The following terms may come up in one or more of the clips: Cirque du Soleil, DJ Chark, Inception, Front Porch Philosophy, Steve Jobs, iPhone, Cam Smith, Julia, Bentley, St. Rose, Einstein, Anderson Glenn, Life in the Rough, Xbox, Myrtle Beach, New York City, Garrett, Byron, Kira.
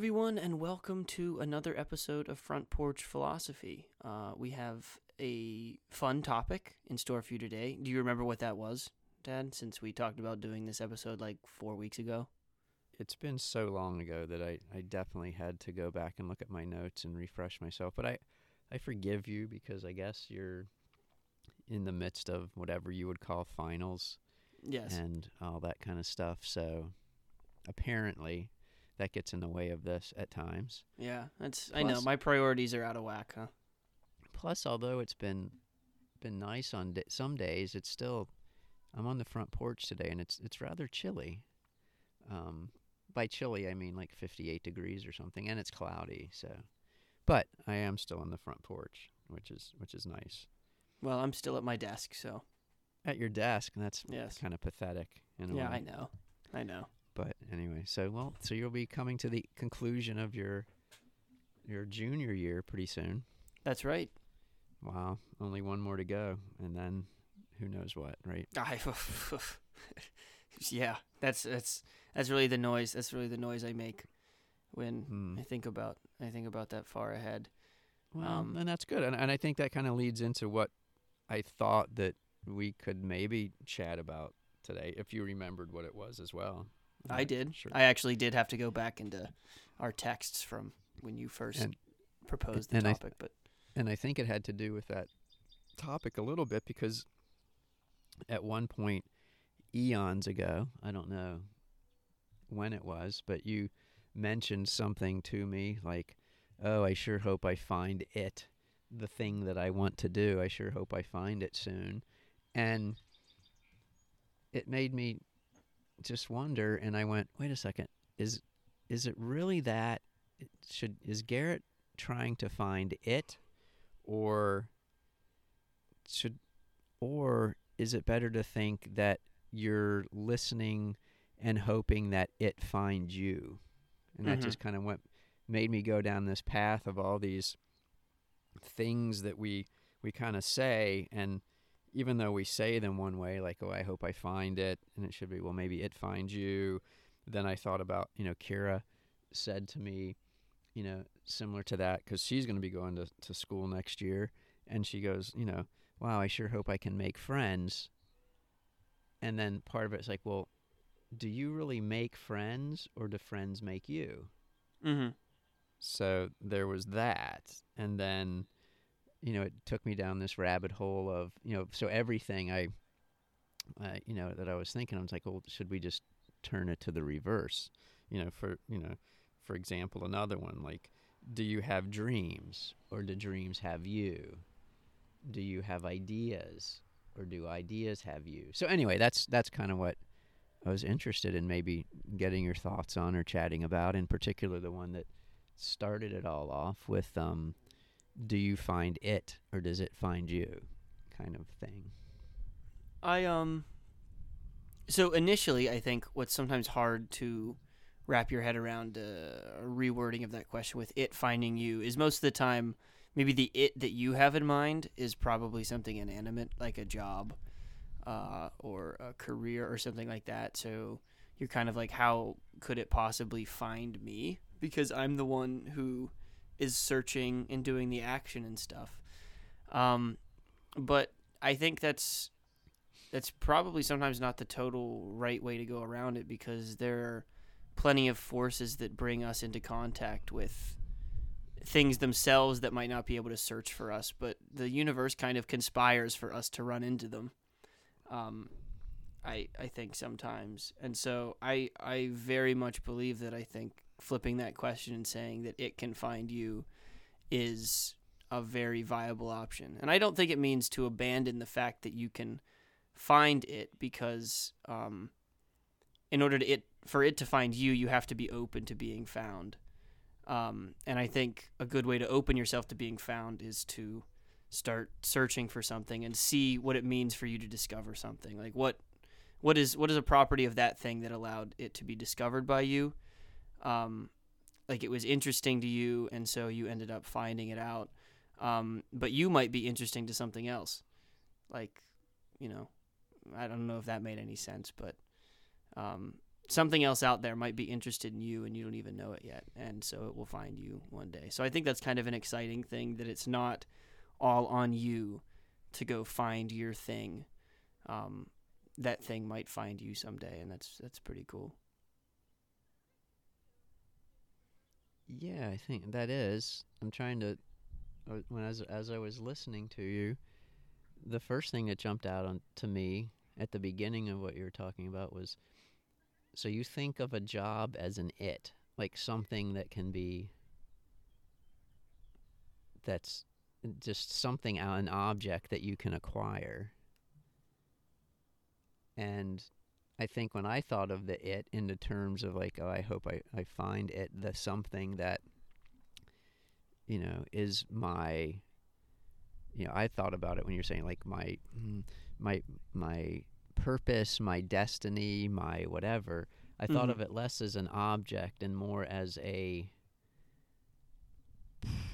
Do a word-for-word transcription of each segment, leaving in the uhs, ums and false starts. everyone, and welcome to another episode of Front Porch Philosophy. Uh, we have a fun topic in store for you today. Do you remember what that was, Dad, since we talked about doing this episode like four weeks ago? It's been so long ago that I, I definitely had to go back and look at my notes and refresh myself. But I, I forgive you because I guess you're in the midst of whatever you would call finals. Yes. And all that kind of stuff. So apparently that gets in the way of this at times. Yeah, that's plus, I know. My priorities are out of whack, huh? Plus, although it's been been nice on d- some days, it's still, I'm on the front porch today and it's it's rather chilly. Um, by chilly, I mean like fifty-eight degrees or something, and it's cloudy. So, but I am still on the front porch, which is which is nice. Well, I'm still at my desk, so. At your desk, and that's yes. kind of pathetic. In a yeah, way. I know. I know. But anyway, so well, so you'll be coming to the conclusion of your your junior year pretty soon. That's right. Wow, only one more to go, and then who knows what, right? I, yeah, that's that's that's really the noise. That's really the noise I make when hmm. I think about I think about that far ahead. Well, um, and that's good, and and I think that kind of leads into what I thought that we could maybe chat about today, if you remembered what it was as well. I'm I did. Sure. I actually did have to go back into our texts from when you first and, proposed the and topic. I th- but And I think it had to do with that topic a little bit because at one point, eons ago, I don't know when it was, but you mentioned something to me like, oh, I sure hope I find it, the thing that I want to do. I sure hope I find it soon. And it made me just wonder, and I went, wait a second, is is it really that? It should is Garrett trying to find it, or should or is it better to think that you're listening and hoping that it finds you? And mm-hmm. that just kind of went made me go down this path of all these things that we we kind of say, and even though we say them one way, like, oh, I hope I find it, and it should be, well, maybe it finds you. Then I thought about, you know, Kira said to me, you know, similar to that, because she's going to be going to, to school next year, and she goes, you know, wow, I sure hope I can make friends. And then part of it's like, well, do you really make friends, or do friends make you? Mm-hmm. So there was that, and then... you know, it took me down this rabbit hole of, you know, so everything I, uh, you know, that I was thinking, I was like, well, should we just turn it to the reverse? You know, for, you know, for example, another one, like, do you have dreams, or do dreams have you? Do you have ideas, or do ideas have you? So anyway, that's, that's kind of what I was interested in maybe getting your thoughts on or chatting about, in particular, the one that started it all off with, um, do you find it, or does it find you, kind of thing. I, um, so initially, I think what's sometimes hard to wrap your head around uh, a rewording of that question with it finding you is most of the time, maybe the it that you have in mind is probably something inanimate, like a job uh, or a career or something like that. So you're kind of like, how could it possibly find me? Because I'm the one who... is searching and doing the action and stuff. Um, but I think that's that's probably sometimes not the total right way to go around it, because there are plenty of forces that bring us into contact with things themselves that might not be able to search for us, but the universe kind of conspires for us to run into them, um, I, I think sometimes. And so I, I very much believe that I think flipping that question and saying that it can find you is a very viable option. And I don't think it means to abandon the fact that you can find it, because um, in order to it for it to find you, you have to be open to being found. Um, and I think a good way to open yourself to being found is to start searching for something and see what it means for you to discover something. Like what what is what is a property of that thing that allowed it to be discovered by you? Um, like it was interesting to you, and so you ended up finding it out. Um, but you might be interesting to something else. Like, you know, I don't know if that made any sense, but um, something else out there might be interested in you and you don't even know it yet. And so it will find you one day. So I think that's kind of an exciting thing, that it's not all on you to go find your thing. Um, that thing might find you someday. And that's, that's pretty cool. Yeah, I think that is. I'm trying to, when as, as I was listening to you, the first thing that jumped out on to me at the beginning of what you were talking about was, so you think of a job as an it, like something that can be, that's just something, an object that you can acquire. And I think when I thought of the it in the terms of like, oh, I hope I, I find it, the something that, you know, is my, you know, I thought about it when you're saying like my, my, my purpose, my destiny, my whatever. I mm-hmm. thought of it less as an object and more as a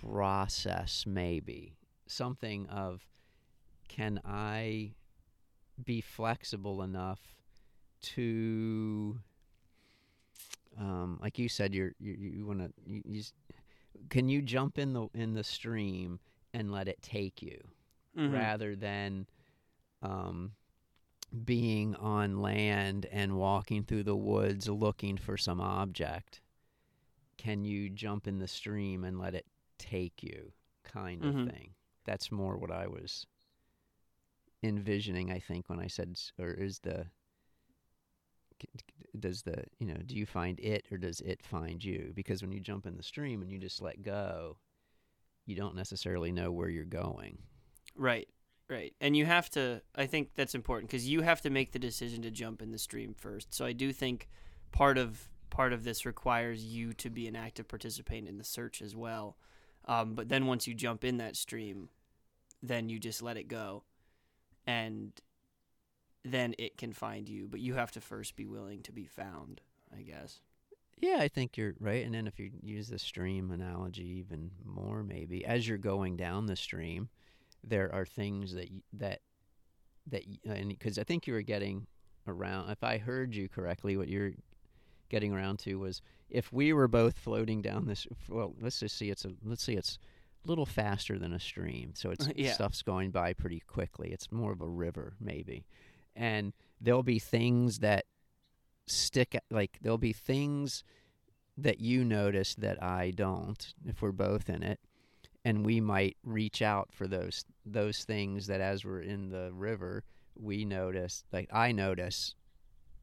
process, maybe. Something of, can I be flexible enough to, um, like you said, you're, you you want to, you, you, can you jump in the in the stream and let it take you, mm-hmm. rather than um, being on land and walking through the woods looking for some object? Can you jump in the stream and let it take you, kind mm-hmm. of thing? That's more what I was envisioning, I think, when I said, or is the, does the, you know, do you find it or does it find you? Because when you jump in the stream and you just let go, you don't necessarily know where you're going. Right, right. And you have to, I think that's important, because you have to make the decision to jump in the stream first. So I do think part of part of this requires you to be an active participant in the search as well. Um, but then once you jump in that stream, then you just let it go. And then it can find you, but you have to first be willing to be found, I guess. Yeah, I think you're right. And then if you use the stream analogy even more, maybe as you're going down the stream, there are things that you, that that and because I think you were getting around, if I heard you correctly, what you're getting around to was, if we were both floating down this, well, let's just see, it's a let's see, it's a little faster than a stream, so it's yeah. stuff's going by pretty quickly. It's more of a river, maybe. And there'll be things that stick, like there'll be things that you notice that I don't, if we're both in it. And we might reach out for those those things that, as we're in the river, we notice, like I notice,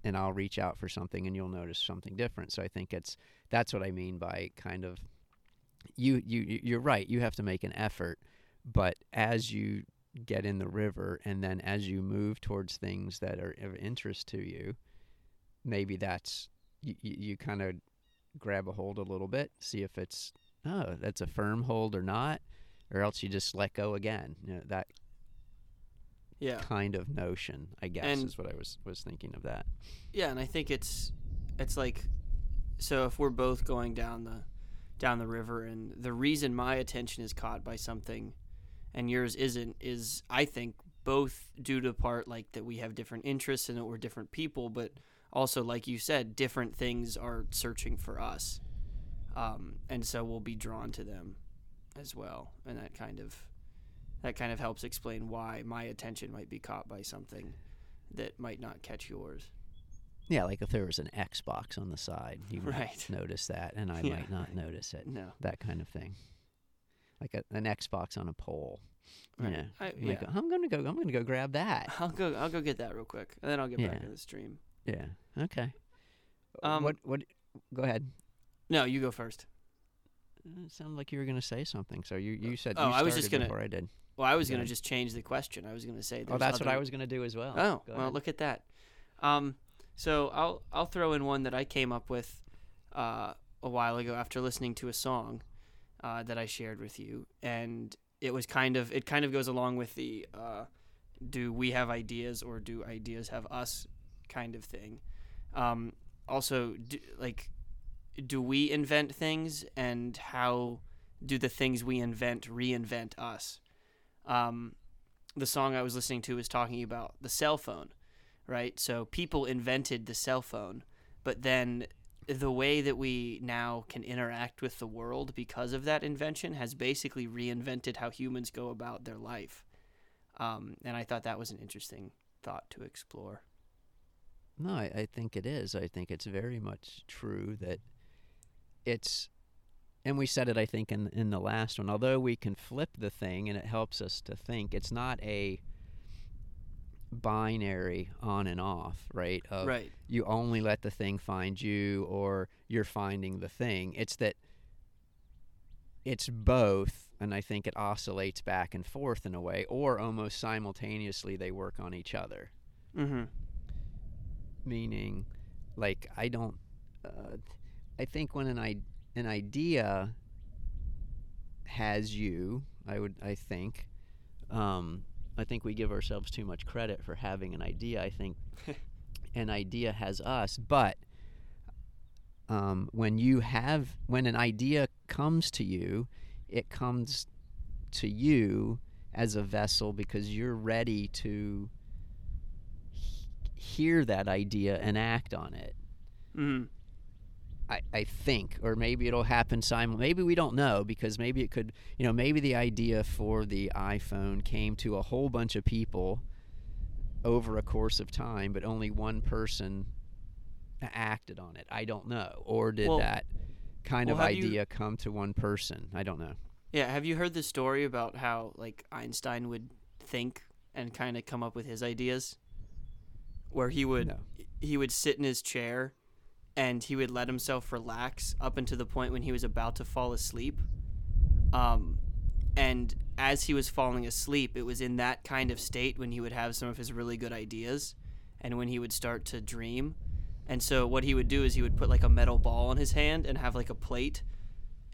and I'll reach out for something and you'll notice something different. So I think it's, that's what I mean by kind of, you, you, you're right, you have to make an effort, but as you get in the river and then as you move towards things that are of interest to you, maybe that's you, you kind of grab a hold a little bit, see if it's, oh, that's a firm hold or not, or else you just let go again, you know, that yeah kind of notion, I guess, and is what I was was thinking of that. Yeah, and I think it's it's like, so if we're both going down the down the river and the reason my attention is caught by something and yours isn't is, I think, both due to part like that we have different interests and that we're different people, but also, like you said, different things are searching for us. Um, and so we'll be drawn to them as well. And that kind of, that kind of helps explain why my attention might be caught by something that might not catch yours. Yeah, like if there was an Xbox on the side, you might right. notice that, and I yeah. might not notice it. No. That kind of thing. Like a, an Xbox on a pole. Right. You know, I, yeah. go, I'm gonna go. I'm gonna go grab that. I'll go. I'll go get that real quick, and then I'll get yeah. back to the stream. Yeah. Okay. Um, what? What? Go ahead. No, you go first. It sounded like you were gonna say something. So you, you said. Oh, you I was just gonna. Before I did. Well, I was okay. gonna just change the question. I was gonna say. Oh, that's other... what I was gonna do as well. Oh, go well, ahead. Look at that. Um, so I'll I'll throw in one that I came up with uh, a while ago after listening to a song. Uh, that I shared with you, and it was kind of it kind of goes along with the uh, do we have ideas or do ideas have us kind of thing. Um, also, do, like, do we invent things, and how do the things we invent reinvent us? Um, the song I was listening to was talking about the cell phone, right? So people invented the cell phone, but then the way that we now can interact with the world because of that invention has basically reinvented how humans go about their life. Um, and I thought that was an interesting thought to explore. No, I, I think it is. I think it's very much true that it's, and we said it, I think, in in the last one, although we can flip the thing and it helps us to think, it's not a binary on and off, right? Of right. You only let the thing find you or you're finding the thing. It's that it's both, and I think it oscillates back and forth in a way, or almost simultaneously they work on each other. Mm-hmm. Meaning, like, I don't... Uh, I think when an, I- an idea has you, I would, I think... Um, I think we give ourselves too much credit for having an idea. I think an idea has us, but um, when you have, when an idea comes to you, it comes to you as a vessel because you're ready to he- hear that idea and act on it. Mm-hmm. I, I think, or maybe it'll happen simul. Maybe we don't know, because maybe it could, you know, maybe the idea for the iPhone came to a whole bunch of people over a course of time, but only one person acted on it. I don't know. Or did well, that kind well, of idea you, come to one person? I don't know. Yeah. Have you heard the story about how, like, Einstein would think and kind of come up with his ideas? Where he would no. he would sit in his chair and he would let himself relax up until the point when he was about to fall asleep. Um, and as he was falling asleep, it was in that kind of state when he would have some of his really good ideas and when he would start to dream. And so what he would do is he would put like a metal ball in his hand and have like a plate.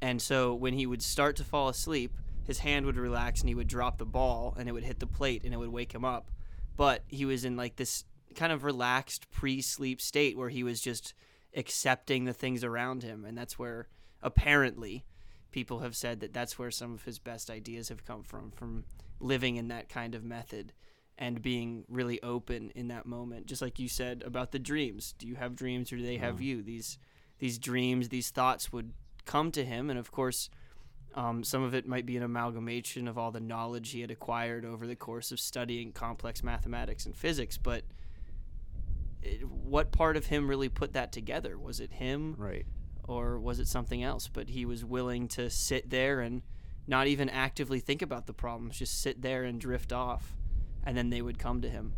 And so when he would start to fall asleep, his hand would relax and he would drop the ball and it would hit the plate and it would wake him up. But he was in like this kind of relaxed pre-sleep state where he was just accepting the things around him, and that's where apparently people have said that that's where some of his best ideas have come from from living in that kind of method and being really open in that moment, just like you said about the dreams. Do you have dreams or do they have mm. you? These these dreams, these thoughts would come to him, and of course um, some of it might be an amalgamation of all the knowledge he had acquired over the course of studying complex mathematics and physics, but what part of him really put that together? Was it him, right, or was it something else? But he was willing to sit there and not even actively think about the problems, just sit there and drift off, and then they would come to him.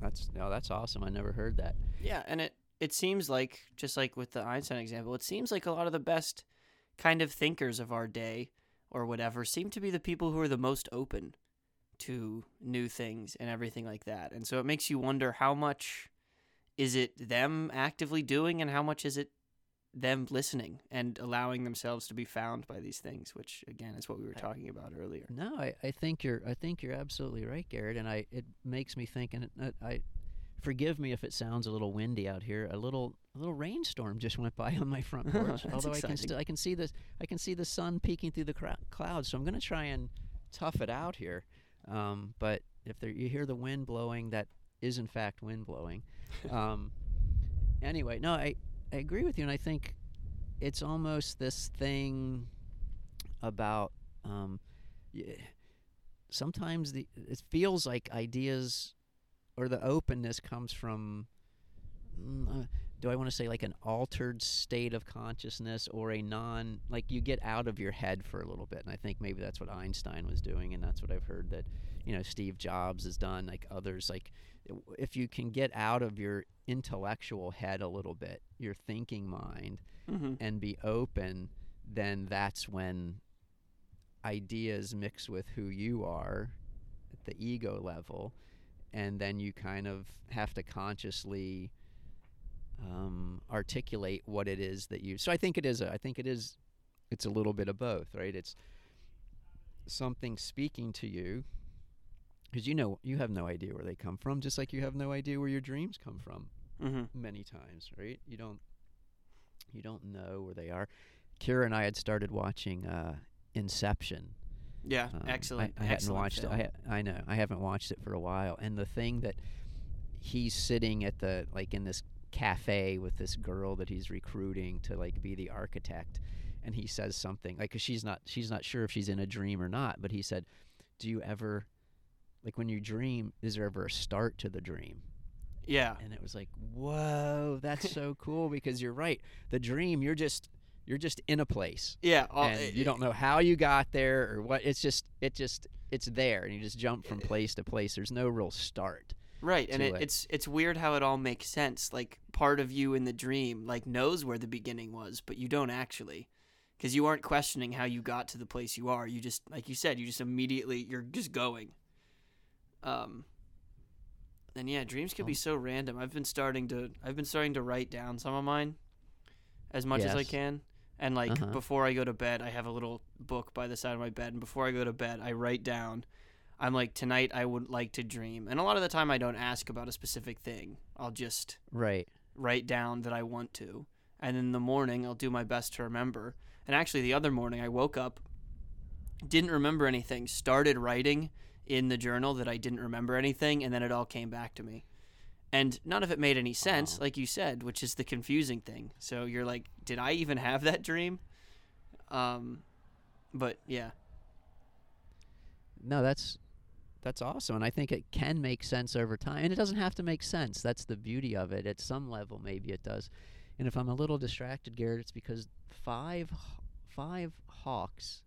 That's no, that's awesome. I never heard that. Yeah, and it it seems like, just like with the Einstein example, it seems like a lot of the best kind of thinkers of our day or whatever seem to be the people who are the most open to new things and everything like that. And so it makes you wonder, how much is it them actively doing and how much is it them listening and allowing themselves to be found by these things, which again is what we were talking about earlier. No, I, I think you're I think you're absolutely right, Garrett, and I it makes me think, and it, I forgive me if it sounds a little windy out here. A little a little rainstorm just went by on my front porch. Although exciting. I can still I can see the I can see the sun peeking through the cr- clouds, so I'm going to try and tough it out here. Um, but if there, you hear the wind blowing, that is in fact wind blowing. Um, anyway, no, I, I agree with you, and I think it's almost this thing about um, sometimes the it feels like ideas or the openness comes from, uh, do I want to say like an altered state of consciousness or a non, like you get out of your head for a little bit, and I think maybe that's what Einstein was doing, and that's what I've heard that, you know, Steve Jobs has done, like others, like if you can get out of your intellectual head a little bit, your thinking mind, mm-hmm. and be open, then that's when ideas mix with who you are at the ego level, and then you kind of have to consciously um, articulate what it is that you... So I think it is, a, I think it is, it's a little bit of both, right? It's something speaking to you, because you know you have no idea where they come from, just like you have no idea where your dreams come from. Mm-hmm. Many times, right? You don't, you don't know where they are. Kira and I had started watching uh, Inception. Yeah, um, excellent. I, I hadn't watched film. it. I I know I haven't watched it for a while. And the thing that he's sitting at the like in this cafe with this girl that he's recruiting to like be the architect, and he says something like, because she's not she's not sure if she's in a dream or not, but he said, do you ever, like when you dream, is there ever a start to the dream? Yeah. And it was like, whoa, that's so cool, because you're right, the dream, you're just you're just in a place. Yeah. All, and it, you don't know how you got there or what, it's just it just it's there, and you just jump from place to place. There's no real start. Right, and it, it. it's it's weird how it all makes sense. Like, part of you in the dream, like, knows where the beginning was, but you don't actually, because you aren't questioning how you got to the place you are. You just, like you said, you just immediately, you're just going. Um, and yeah, dreams can oh. be so random. I've been starting to, I've been starting to write down some of mine, as much yes. as I can. And like uh-huh. before I go to bed, I have a little book by the side of my bed, and before I go to bed, I write down. I'm like, tonight I would like to dream. And a lot of the time I don't ask about a specific thing. I'll just right. write down that I want to. And in the morning, I'll do my best to remember. And actually, the other morning, I woke up, didn't remember anything, started writing in the journal that I didn't remember anything, and then it all came back to me. And none of it made any sense, oh. like you said, which is the confusing thing. So you're like, did I even have that dream? Um, but, yeah. No, that's... That's awesome, and I think it can make sense over time, and it doesn't have to make sense. That's the beauty of it. At some level, maybe it does. And if I'm a little distracted, Garrett, it's because five five hawks,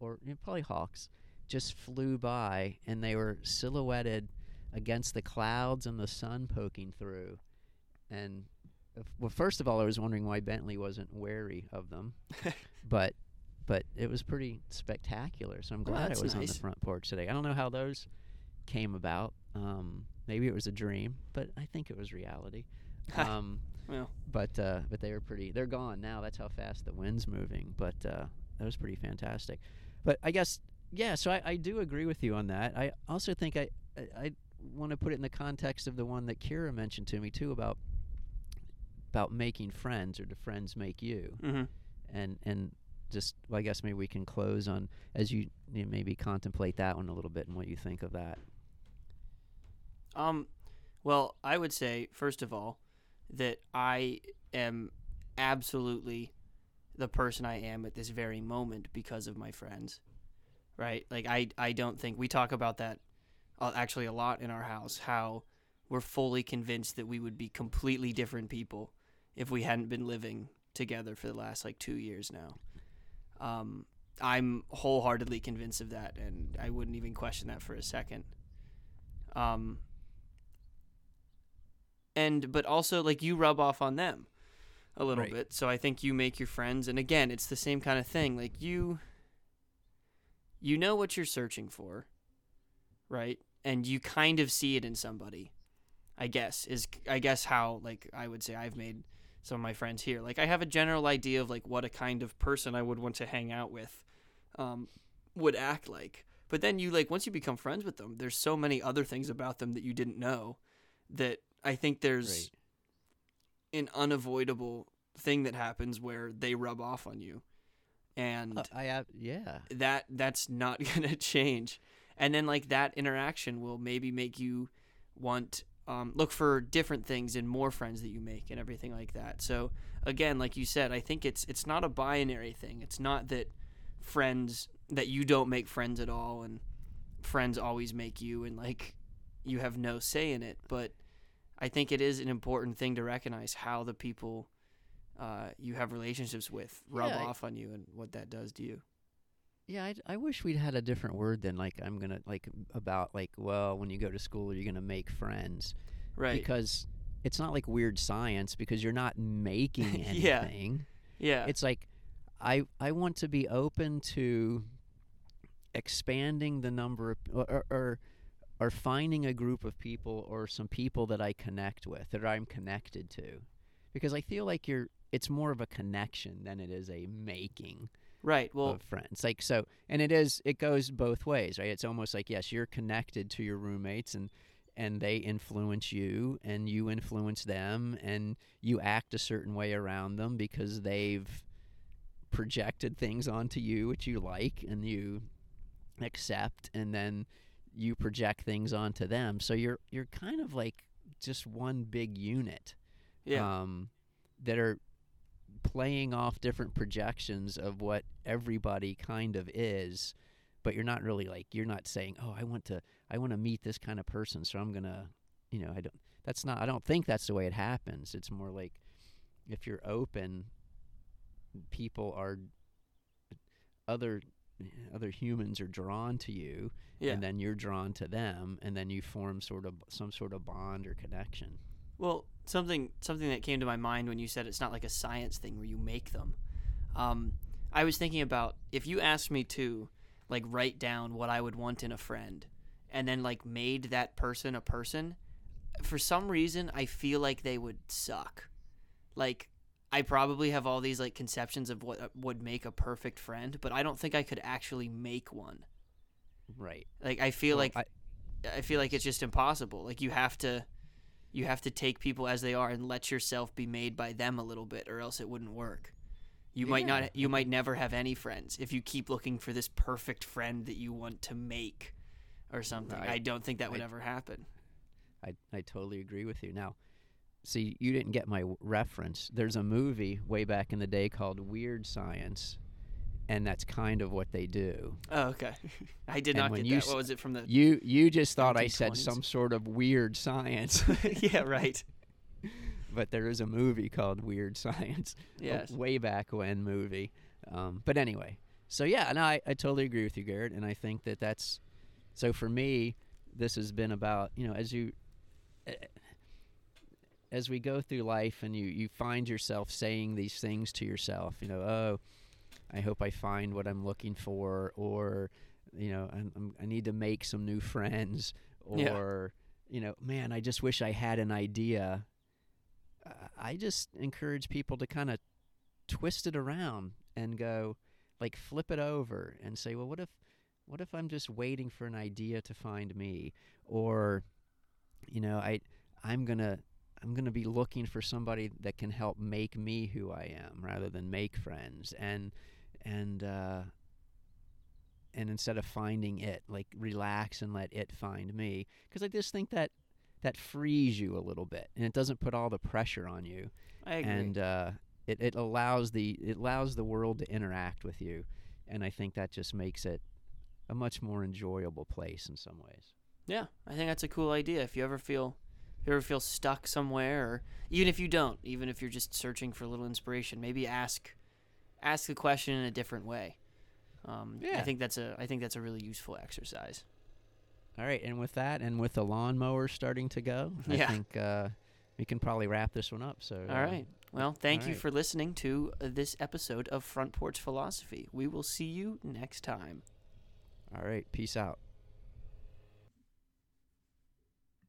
or you know, probably hawks, just flew by, and they were silhouetted against the clouds and the sun poking through. And, if, well, first of all, I was wondering why Bentley wasn't wary of them, but... But it was pretty spectacular, so I'm glad oh, I was nice. on the front porch today. I don't know how those came about. Um, maybe it was a dream, but I think it was reality. Um, well, but uh, but they were pretty. They're gone now. That's how fast the wind's moving. But uh, that was pretty fantastic. But I guess yeah. So I, I do agree with you on that. I also think I I, I want to put it in the context of the one that Kira mentioned to me too about about making friends, or do friends make you? Mm-hmm. And and. Just, well, I guess maybe we can close on, as you, you know, maybe contemplate that one a little bit and what you think of that. Um, well, I would say, first of all, that I am absolutely the person I am at this very moment because of my friends, right? Like, I, I don't think, we talk about that uh, actually a lot in our house, how we're fully convinced that we would be completely different people if we hadn't been living together for the last, like, two years now. Um, I'm wholeheartedly convinced of that, and I wouldn't even question that for a second. Um, and but also, like, you rub off on them a little right. bit, so I think you make your friends. And again, it's the same kind of thing. Like, you, you know what you're searching for, right? And you kind of see it in somebody. I guess is I guess how like I would say I've made. Some of my friends here, like I have a general idea of like what a kind of person I would want to hang out with, um, would act like. But then you like once you become friends with them, there's so many other things about them that you didn't know that I think there's right. an unavoidable thing that happens where they rub off on you, and uh, I have, yeah, that that's not gonna change. And then like that interaction will maybe make you want. Um, look for different things and more friends that you make and everything like that. So again, like you said, I think it's it's not a binary thing. It's not that friends that you don't make friends at all and friends always make you and like you have no say in it. But I think it is an important thing to recognize how the people uh, you have relationships with rub yeah, off I, on you and what that does to you. Yeah, I'd, I wish we'd had a different word than like I'm gonna like about like well when you go to school you're gonna make friends, right? Because it's not like weird science because you're not making anything. yeah. yeah, it's like I I want to be open to expanding the number of or, or or finding a group of people or some people that I connect with that I'm connected to, because I feel like you're it's more of a connection than it is a making. Right. Well, of friends, like so, and it is. It goes both ways, right? It's almost like yes, you're connected to your roommates, and and they influence you, and you influence them, and you act a certain way around them because they've projected things onto you which you like and you accept, and then you project things onto them. So you're you're kind of like just one big unit, yeah. um, that are playing off different projections of what everybody kind of is, but you're not really like, you're not saying, oh, I want to, I want to meet this kind of person, so I'm going to, you know, I don't, that's not, I don't think that's the way it happens. It's more like if you're open, people are, other other humans are drawn to you, yeah. and then you're drawn to them, and then you form sort of some sort of bond or connection. Well, something something that came to my mind when you said it's not like a science thing where you make them. Um, I was thinking about, if you asked me to like write down what I would want in a friend and then like made that person a person, for some reason I feel like they would suck. Like, I probably have all these like conceptions of what would make a perfect friend, but I don't think I could actually make one. Right. Like I feel well, like I, I feel like it's just impossible. Like you have to you have to take people as they are and let yourself be made by them a little bit, or else it wouldn't work. You yeah. might not you might never have any friends if you keep looking for this perfect friend that you want to make or something. Right. I don't think that would I, ever happen. I I totally agree with you. Now, see, you didn't get my w- reference. There's a movie way back in the day called Weird Science, and that's kind of what they do. Oh, okay. I did and not get that. S- what was it from the You you just thought nineteen twenties? I said some sort of weird science. Yeah, right. But there is a movie called Weird Science. Yes. A way back when movie. Um, but anyway. So, yeah, no, I, I totally agree with you, Garrett, and I think that that's... So, for me, this has been about, you know, as you... Uh, as we go through life and you, you find yourself saying these things to yourself, you know, oh, I hope I find what I'm looking for, or, you know, I'm, I need to make some new friends, or, yeah. you know, man, I just wish I had an idea. I just encourage people to kind of twist it around and go, like, flip it over and say, well, what if, what if I'm just waiting for an idea to find me? Or, you know, I, I'm going to, I'm going to be looking for somebody that can help make me who I am, rather than make friends. And and uh, and instead of finding it, like, relax and let it find me. Because I just think that that frees you a little bit, and it doesn't put all the pressure on you. I agree. And uh, it it allows the it allows the world to interact with you, and I think that just makes it a much more enjoyable place in some ways. Yeah, I think that's a cool idea. If you ever feel If you ever feel stuck somewhere, or even if you don't, even if you're just searching for a little inspiration, maybe ask ask the question in a different way. Um, yeah. I think that's a I think that's a really useful exercise. All right, and with that, and with the lawnmower starting to go, yeah. I think uh, we can probably wrap this one up. So, all uh, right. Well, thank you right. for listening to this episode of Front Porch Philosophy. We will see you next time. All right. Peace out.